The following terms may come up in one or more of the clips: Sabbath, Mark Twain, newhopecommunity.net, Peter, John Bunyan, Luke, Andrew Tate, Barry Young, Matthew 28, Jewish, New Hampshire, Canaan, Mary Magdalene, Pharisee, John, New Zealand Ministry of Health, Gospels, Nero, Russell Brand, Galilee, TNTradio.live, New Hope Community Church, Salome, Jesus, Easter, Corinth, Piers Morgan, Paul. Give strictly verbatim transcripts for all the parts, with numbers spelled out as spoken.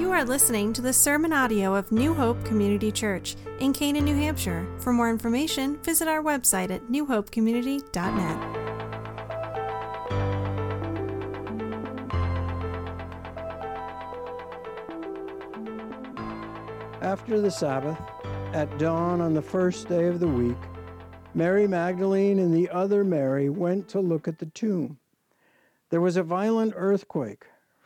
You are listening to the sermon audio of New Hope Community Church in Canaan, New Hampshire. For more information, visit our website at new hope community dot net. After the Sabbath, at dawn on the first day of the week, Mary Magdalene and the other Mary went to look at the tomb. There was a violent earthquake,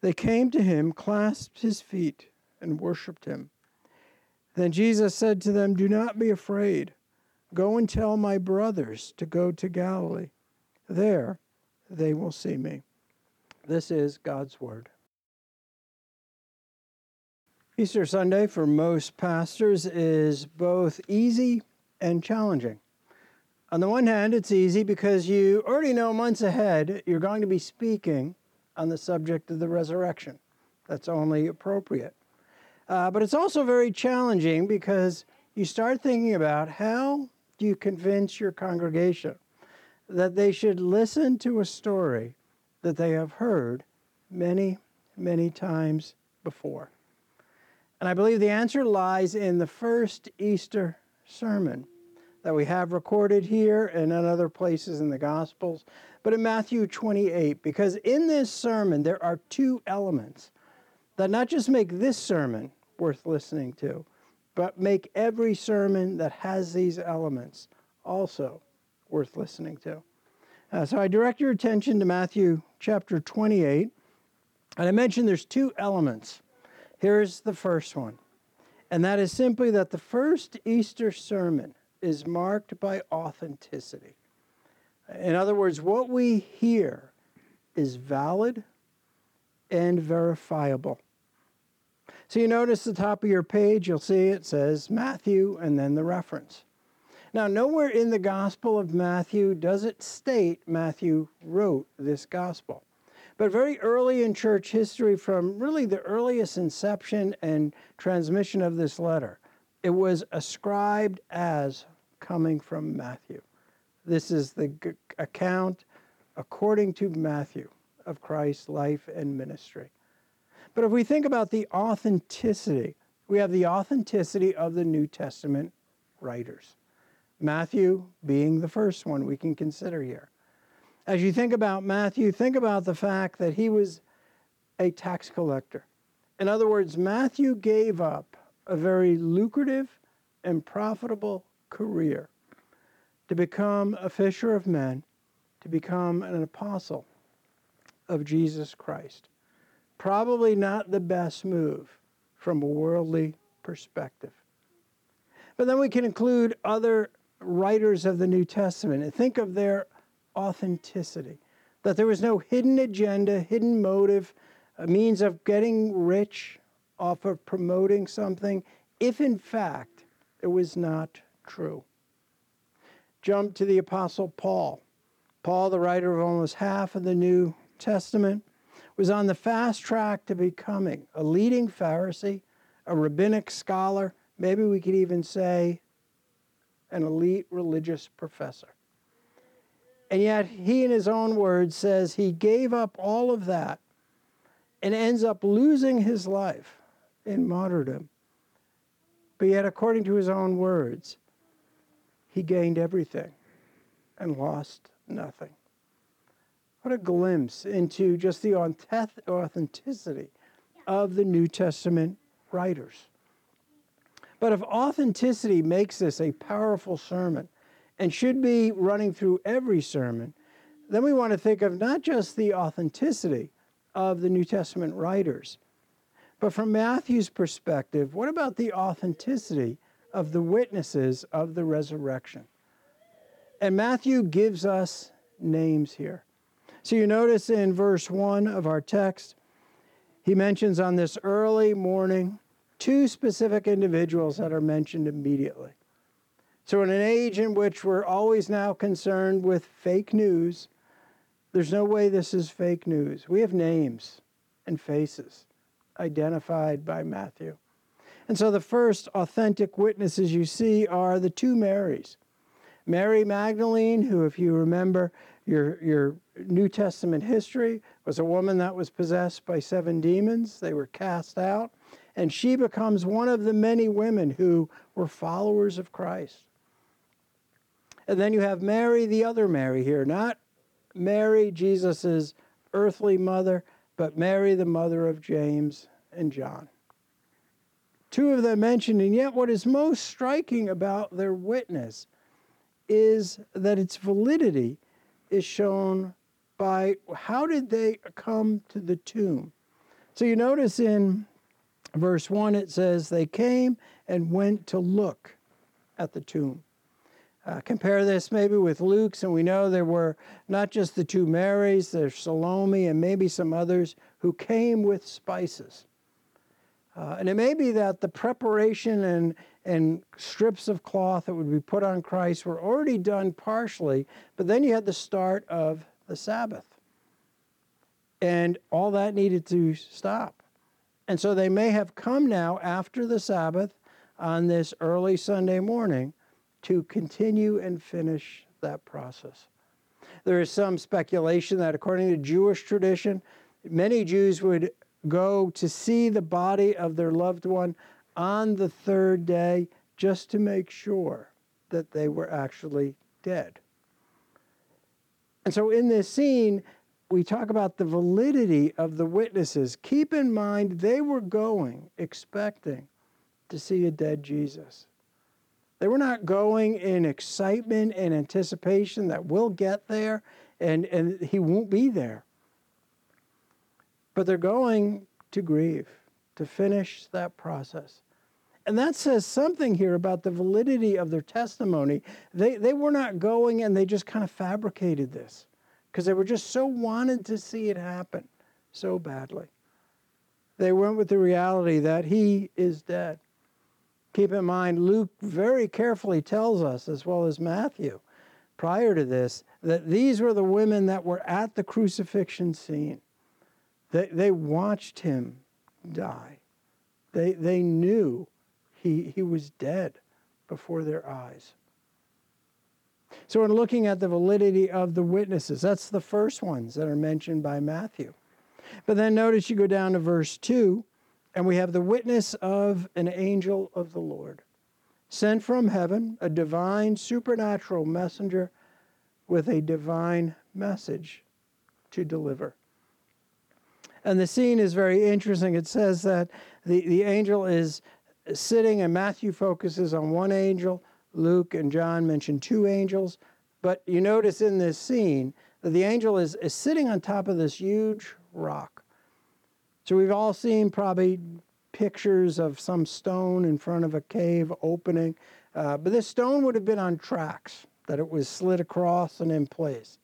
They came to him, clasped his feet, and worshipped him. Then Jesus said to them, "Do not be afraid. Go and tell my brothers to go to Galilee. There they will see me." This is God's word. Easter Sunday for most pastors is both easy and challenging. On the one hand, it's easy because you already know months ahead you're going to be speaking on the subject of the resurrection. That's only appropriate. Uh, but it's also very challenging because you start thinking about how do you convince your congregation that they should listen to a story that they have heard many, many times before. And I believe the answer lies in the first Easter sermon that we have recorded here and in other places in the Gospels, but in Matthew twenty-eight, because in this sermon there are two elements that not just make this sermon worth listening to, but make every sermon that has these elements also worth listening to. Uh, so I direct your attention to Matthew chapter twenty-eight, and I mentioned there's two elements. Here's the first one, and that is simply that the first Easter sermon is marked by authenticity. In other words, what we hear is valid and verifiable. So you notice the top of your page, you'll see it says Matthew and then the reference. Now, nowhere in the Gospel of Matthew does it state Matthew wrote this Gospel. But very early in church history, from really the earliest inception and transmission of this letter, it was ascribed as coming from Matthew. This is the g- account, according to Matthew, of Christ's life and ministry. But if we think about the authenticity, we have the authenticity of the New Testament writers. Matthew being the first one we can consider here. As you think about Matthew, think about the fact that he was a tax collector. In other words, Matthew gave up a very lucrative and profitable career to become a fisher of men, to become an apostle of Jesus Christ. Probably not the best move from a worldly perspective. But then we can include other writers of the New Testament and think of their authenticity, that there was no hidden agenda, hidden motive, a means of getting rich off of promoting something, if in fact it was not true. Jump to the Apostle Paul. Paul, the writer of almost half of the New Testament, was on the fast track to becoming a leading Pharisee, a rabbinic scholar, maybe we could even say an elite religious professor. And yet he, in his own words, says he gave up all of that and ends up losing his life in martyrdom. But yet, according to his own words, he gained everything and lost nothing. What a glimpse into just the authenticity of the New Testament writers. But if authenticity makes this a powerful sermon and should be running through every sermon, then we want to think of not just the authenticity of the New Testament writers, but from Matthew's perspective, what about the authenticity of the witnesses of the resurrection? And Matthew gives us names here. So you notice in verse one of our text, he mentions on this early morning two specific individuals that are mentioned immediately. So in an age in which we're always now concerned with fake news, there's no way this is fake news. We have names and faces identified by Matthew. And so the first authentic witnesses you see are the two Marys. Mary Magdalene, who, if you remember your, your New Testament history, was a woman that was possessed by seven demons. They were cast out. And she becomes one of the many women who were followers of Christ. And then you have Mary, the other Mary here, not Mary, Jesus's earthly mother, but Mary, the mother of James and John. Two of them mentioned, and yet what is most striking about their witness is that its validity is shown by how did they come to the tomb. So you notice in verse one, it says, they came and went to look at the tomb. Uh, compare this maybe with Luke's, and we know there were not just the two Marys, there's Salome and maybe some others who came with spices. Uh, and it may be that the preparation and, and strips of cloth that would be put on Christ were already done partially, but then you had the start of the Sabbath. And all that needed to stop. And so they may have come now after the Sabbath on this early Sunday morning to continue and finish that process. There is some speculation that according to Jewish tradition, many Jews would go to see the body of their loved one on the third day just to make sure that they were actually dead. And so in this scene, we talk about the validity of the witnesses. Keep in mind, they were going expecting to see a dead Jesus. They were not going in excitement and anticipation that we'll get there and, and he won't be there. But they're going to grieve, to finish that process. And that says something here about the validity of their testimony. They, they were not going and they just kind of fabricated this because they were just so wanted to see it happen so badly. They went with the reality that he is dead. Keep in mind, Luke very carefully tells us, as well as Matthew, prior to this, that these were the women that were at the crucifixion scene. They, they watched him die. They, they knew he, he was dead before their eyes. So in looking at the validity of the witnesses, that's the first ones that are mentioned by Matthew. But then notice you go down to verse two, and we have the witness of an angel of the Lord, sent from heaven, a divine supernatural messenger with a divine message to deliver. And the scene is very interesting. It says that the, the angel is sitting, and Matthew focuses on one angel. Luke and John mention two angels. But you notice in this scene that the angel is, is sitting on top of this huge rock. So we've all seen probably pictures of some stone in front of a cave opening, uh, but this stone would have been on tracks, that it was slid across and in place.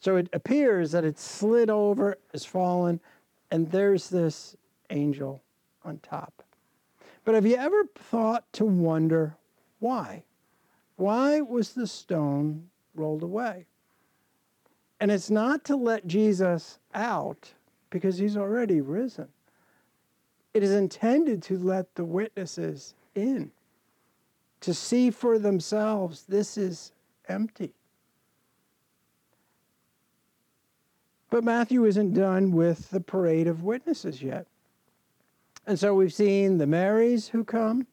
So it appears that it slid over, has fallen, and there's this angel on top. But have you ever thought to wonder why? Why was the stone rolled away? And it's not to let Jesus out, because he's already risen. It is intended to let the witnesses in, to see for themselves this is empty. But Matthew isn't done with the parade of witnesses yet. And so we've seen the Marys who come,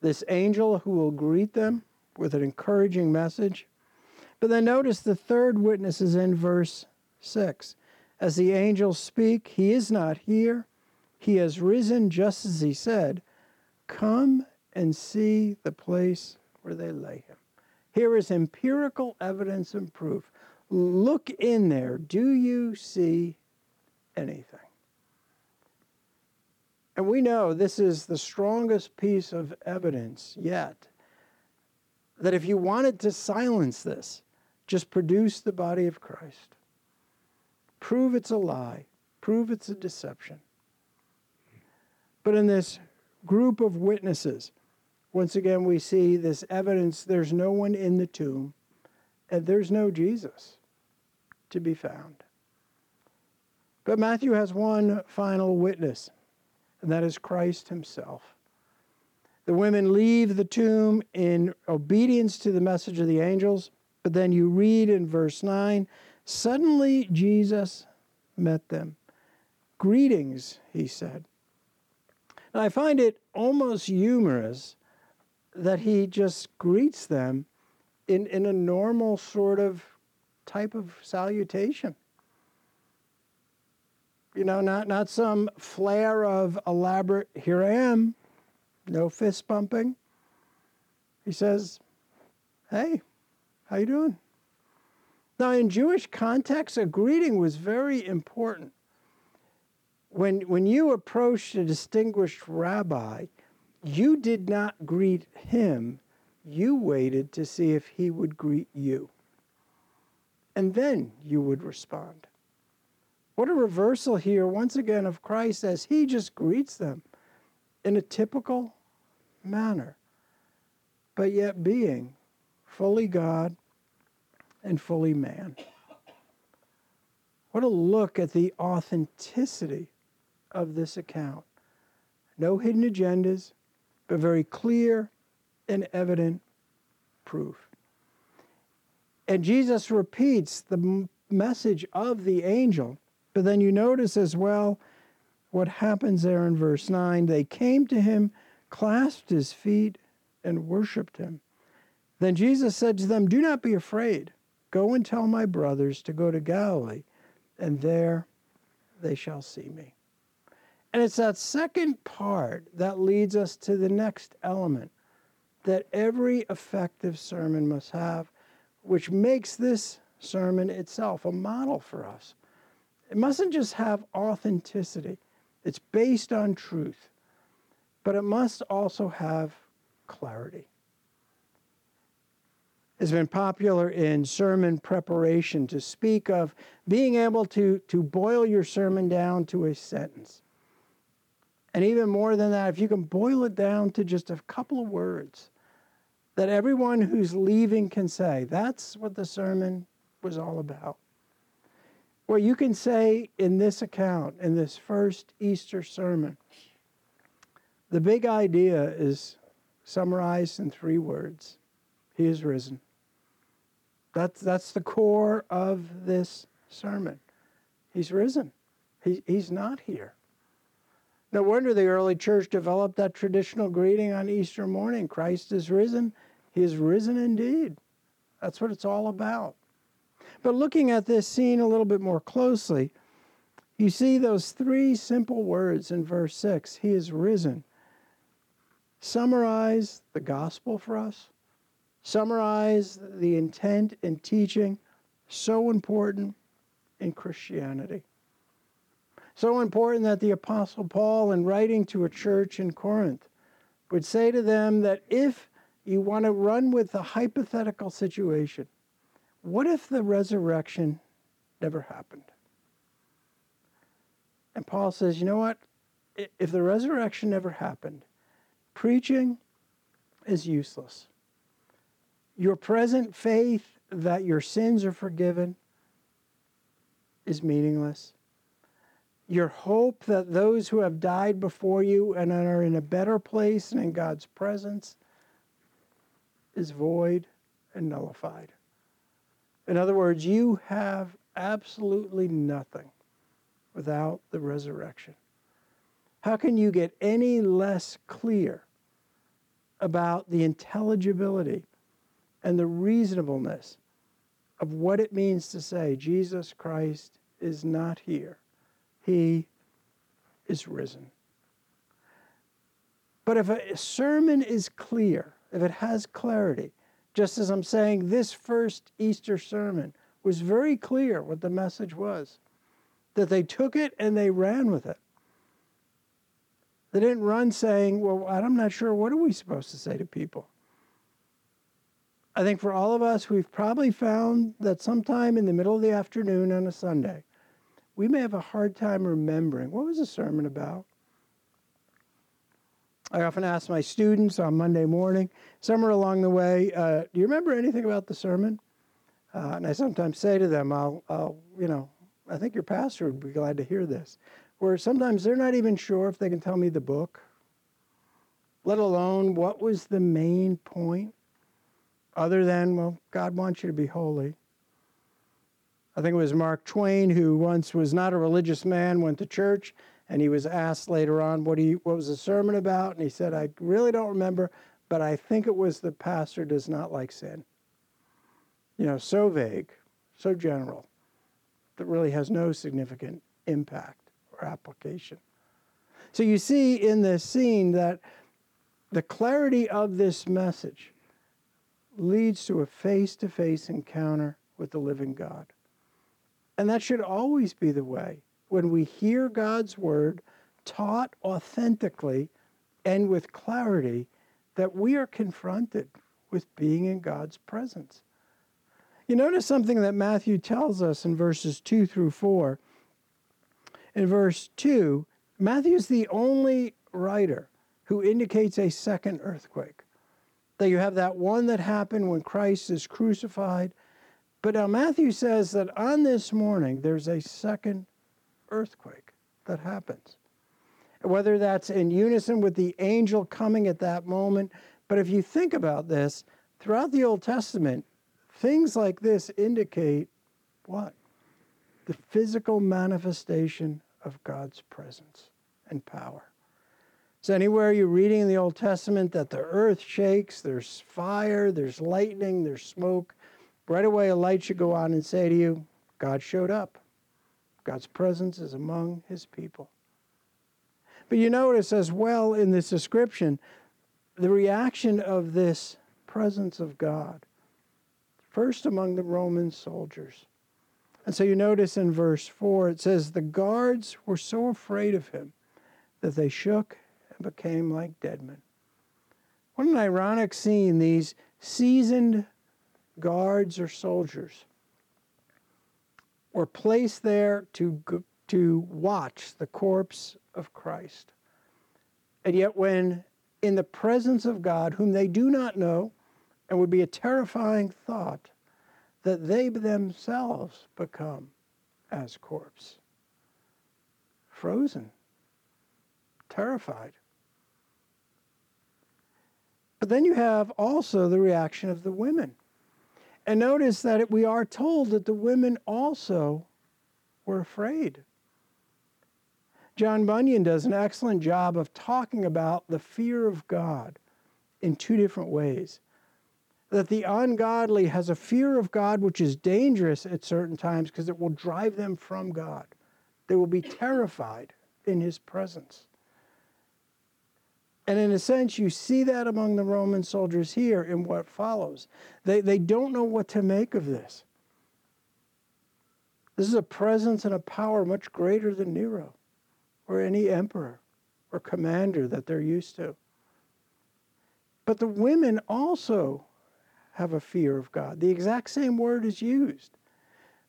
this angel who will greet them with an encouraging message. But then notice the third witness is in verse six. As the angels speak, he is not here. He has risen just as he said. Come and see the place where they lay him. Here is empirical evidence and proof. Look in there. Do you see anything? And we know this is the strongest piece of evidence yet, that if you wanted to silence this, just produce the body of Christ. Prove it's a lie. Prove it's a deception. But in this group of witnesses, once again, we see this evidence. There's no one in the tomb, and there's no Jesus to be found. But Matthew has one final witness, and that is Christ himself. The women leave the tomb in obedience to the message of the angels, but then you read in verse nine, suddenly Jesus met them. Greetings, he said. And I find it almost humorous that he just greets them in, in a normal sort of type of salutation. You know, not, not some flare of elaborate, here I am, no fist bumping. He says, hey, how you doing? Now, in Jewish context, a greeting was very important. When, when you approached a distinguished rabbi, you did not greet him. You waited to see if he would greet you. And then you would respond. What a reversal here, once again, of Christ as he just greets them in a typical manner, but yet being fully God and fully man. What a look at the authenticity of this account. No hidden agendas, but very clear and evident proof. And Jesus repeats the message of the angel. But then you notice as well what happens there in verse nine. They came to him, clasped his feet, and worshiped him. Then Jesus said to them, do not be afraid. Go and tell my brothers to go to Galilee, and there they shall see me. And it's that second part that leads us to the next element that every effective sermon must have, which makes this sermon itself a model for us. It mustn't just have authenticity. It's based on truth, but it must also have clarity. It's been popular in sermon preparation to speak of being able to, to boil your sermon down to a sentence. And even more than that, if you can boil it down to just a couple of words that everyone who's leaving can say, that's what the sermon was all about. Well, you can say in this account, in this first Easter sermon, the big idea is summarized in three words. He is risen. That's, that's the core of this sermon. He's risen. He, he's not here. No wonder the early church developed that traditional greeting on Easter morning. Christ is risen. He is risen indeed. That's what it's all about. But looking at this scene a little bit more closely, you see those three simple words in verse six, he is risen, summarize the gospel for us, summarize the intent and teaching so important in Christianity. So important that the Apostle Paul, in writing to a church in Corinth, would say to them that if you want to run with the hypothetical situation, what if the resurrection never happened? And Paul says, you know what? If the resurrection never happened, preaching is useless. Your present faith that your sins are forgiven is meaningless. Your hope that those who have died before you and are in a better place and in God's presence is void and nullified. In other words, you have absolutely nothing without the resurrection. How can you get any less clear about the intelligibility and the reasonableness of what it means to say Jesus Christ is not here? He is risen. But if a sermon is clear, if it has clarity, just as I'm saying, this first Easter sermon was very clear what the message was, that they took it and they ran with it. They didn't run saying, well, I'm not sure, what are we supposed to say to people? I think for all of us, we've probably found that sometime in the middle of the afternoon on a Sunday, we may have a hard time remembering, what was the sermon about? I often ask my students on Monday morning, somewhere along the way, uh, do you remember anything about the sermon? Uh, and I sometimes say to them, I'll, I'll, you know, I think your pastor would be glad to hear this. Where sometimes they're not even sure if they can tell me the book, let alone what was the main point, other than, well, God wants you to be holy. I think it was Mark Twain who once was not a religious man, went to church, and he was asked later on, what, do you, what was the sermon about? And he said, I really don't remember, but I think it was the pastor does not like sin. You know, so vague, so general, that really has no significant impact or application. So you see in this scene that the clarity of this message leads to a face-to-face encounter with the living God. And that should always be the way. When we hear God's word taught authentically and with clarity, that we are confronted with being in God's presence. You notice something that Matthew tells us in verses two through four. In verse two, Matthew's the only writer who indicates a second earthquake. That you have that one that happened when Christ is crucified. But now Matthew says that on this morning, there's a second earthquake. earthquake that happens. Whether that's in unison with the angel coming at that moment, but if you think about this, throughout the Old Testament, things like this indicate what? The physical manifestation of God's presence and power. So anywhere you're reading in the Old Testament that the earth shakes, there's fire, there's lightning, there's smoke, right away a light should go on and say to you, God showed up. God's presence is among his people. But you notice as well in this description, the reaction of this presence of God, first among the Roman soldiers. And so you notice in verse four, it says, the guards were so afraid of him that they shook and became like dead men. What an ironic scene, these seasoned guards or soldiers were placed there to to watch the corpse of Christ. And yet when in the presence of God, whom they do not know, and would be a terrifying thought, that they themselves become as corpse. Frozen. Terrified. But then you have also the reaction of the women. And notice that we are told that the women also were afraid. John Bunyan does an excellent job of talking about the fear of God in two different ways. That the ungodly has a fear of God which is dangerous at certain times because it will drive them from God. They will be terrified in his presence. And in a sense, you see that among the Roman soldiers here in what follows. They, they don't know what to make of this. This is a presence and a power much greater than Nero or any emperor or commander that they're used to. But the women also have a fear of God. The exact same word is used.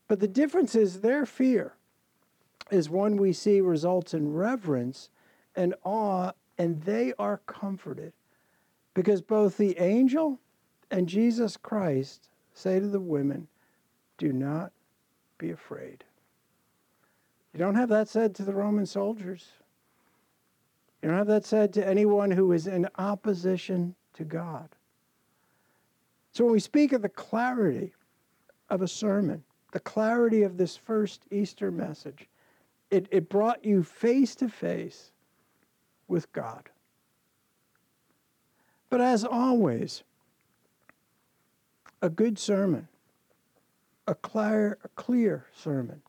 But the difference is their fear is one we see results in reverence and awe, and they are comforted because both the angel and Jesus Christ say to the women, do not be afraid. You don't have that said to the Roman soldiers. You don't have that said to anyone who is in opposition to God. So when we speak of the clarity of a sermon, the clarity of this first Easter message, it, it brought you face to face with God. But as always, a good sermon, a clear, a clear sermon,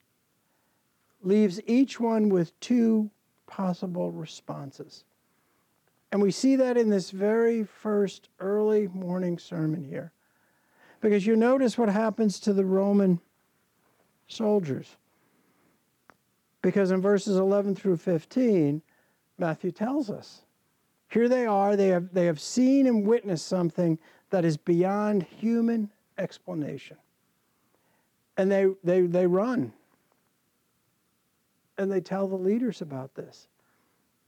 leaves each one with two possible responses. And we see that in this very first early morning sermon here. Because you notice what happens to the Roman soldiers. Because in verses eleven through fifteen, Matthew tells us. Here they are, they have, they have seen and witnessed something that is beyond human explanation. And they, they, they run. And they tell the leaders about this.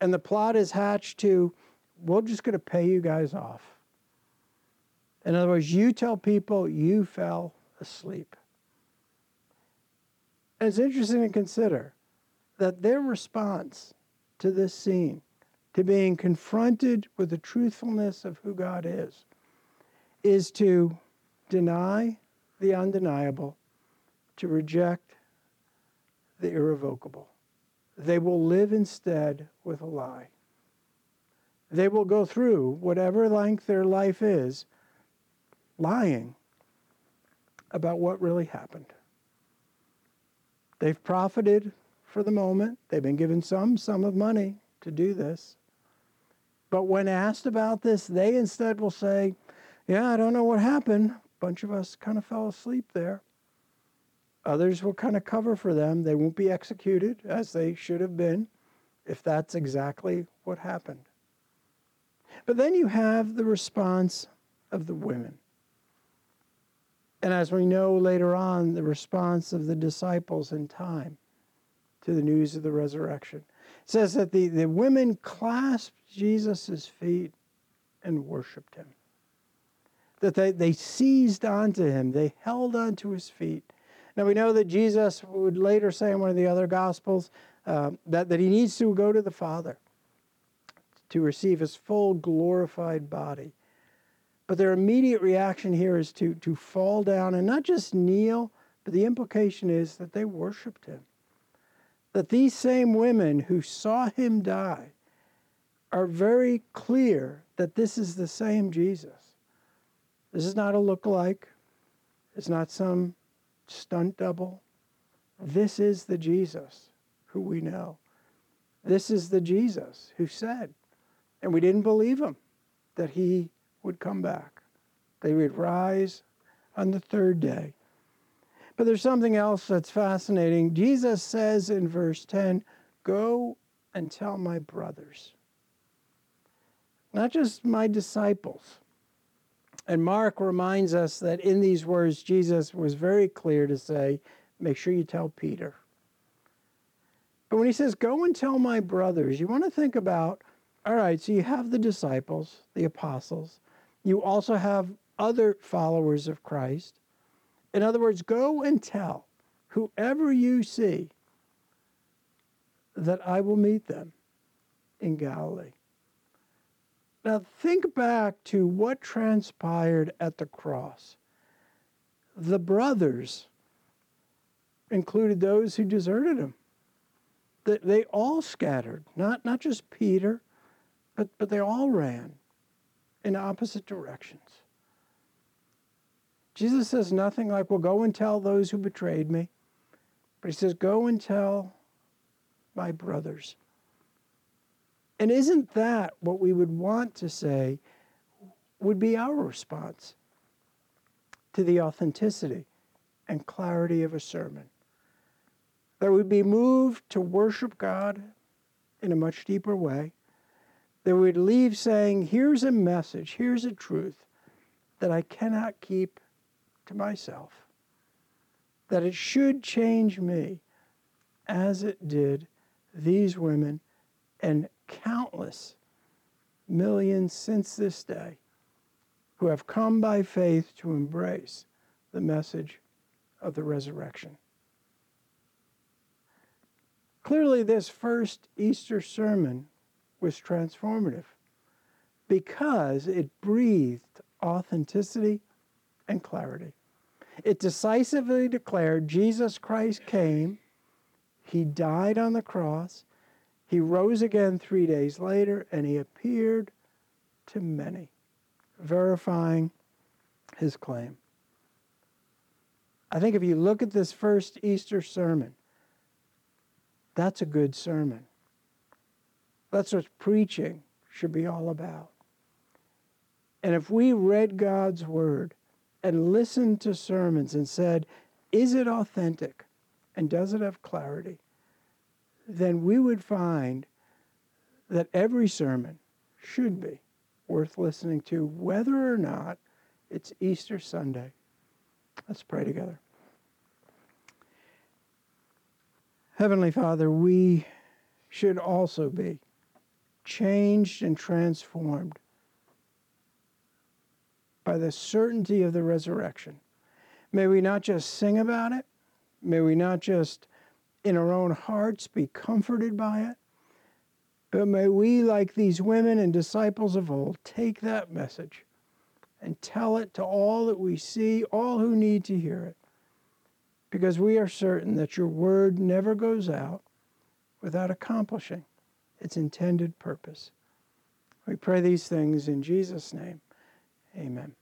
And the plot is hatched to, we're just going to pay you guys off. In other words, you tell people you fell asleep. And it's interesting to consider that their response to this scene, to being confronted with the truthfulness of who God is, is to deny the undeniable, to reject the irrevocable. They will live instead with a lie. They will go through whatever length their life is, lying about what really happened. They've profited for the moment. They've been given some sum of money to do this. But when asked about this, they instead will say, yeah, I don't know what happened. A bunch of us kind of fell asleep there. Others will kind of cover for them. They won't be executed as they should have been if that's exactly what happened. But then you have the response of the women. And as we know later on, the response of the disciples in time to the news of the resurrection. It says that the, the women clasped Jesus' feet and worshiped him. That they, they seized onto him. They held onto his feet. Now, we know that Jesus would later say in one of the other Gospels uh, that, that he needs to go to the Father to receive his full glorified body. But their immediate reaction here is to, to fall down and not just kneel, but the implication is that they worshiped him. That these same women who saw him die are very clear that this is the same Jesus. This is not a lookalike. It's not some stunt double. This is the Jesus who we know. This is the Jesus who said, and we didn't believe him, that he would come back. They would rise on the third day. But there's something else that's fascinating. Jesus says in verse ten, go and tell my brothers. Not just my disciples. And Mark reminds us that in these words, Jesus was very clear to say, make sure you tell Peter. But when he says, go and tell my brothers, you want to think about, all right, so you have the disciples, the apostles. You also have other followers of Christ. In other words, go and tell whoever you see that I will meet them in Galilee. Now think back to what transpired at the cross. The brothers included those who deserted him. They all scattered, not, not just Peter, but, but they all ran in opposite directions. Jesus says nothing like, well, go and tell those who betrayed me. But he says, go and tell my brothers. And isn't that what we would want to say would be our response to the authenticity and clarity of a sermon? That we'd be moved to worship God in a much deeper way. That we'd leave saying, here's a message, here's a truth that I cannot keep to myself. That it should change me as it did these women and countless millions since this day who have come by faith to embrace the message of the resurrection. Clearly, this first Easter sermon was transformative because it breathed authenticity and clarity. It decisively declared Jesus Christ came, he died on the cross, he rose again three days later, and he appeared to many, verifying his claim. I think if you look at this first Easter sermon, that's a good sermon. That's what preaching should be all about. And if we read God's Word and listened to sermons and said, is it authentic and does it have clarity, then we would find that every sermon should be worth listening to, whether or not it's Easter Sunday. Let's pray together. Heavenly Father, we should also be changed and transformed by the certainty of the resurrection. May we not just sing about it. May we not just in our own hearts be comforted by it. But may we, like these women and disciples of old, take that message and tell it to all that we see, all who need to hear it, because we are certain that your word never goes out without accomplishing its intended purpose. We pray these things in Jesus' name. Amen.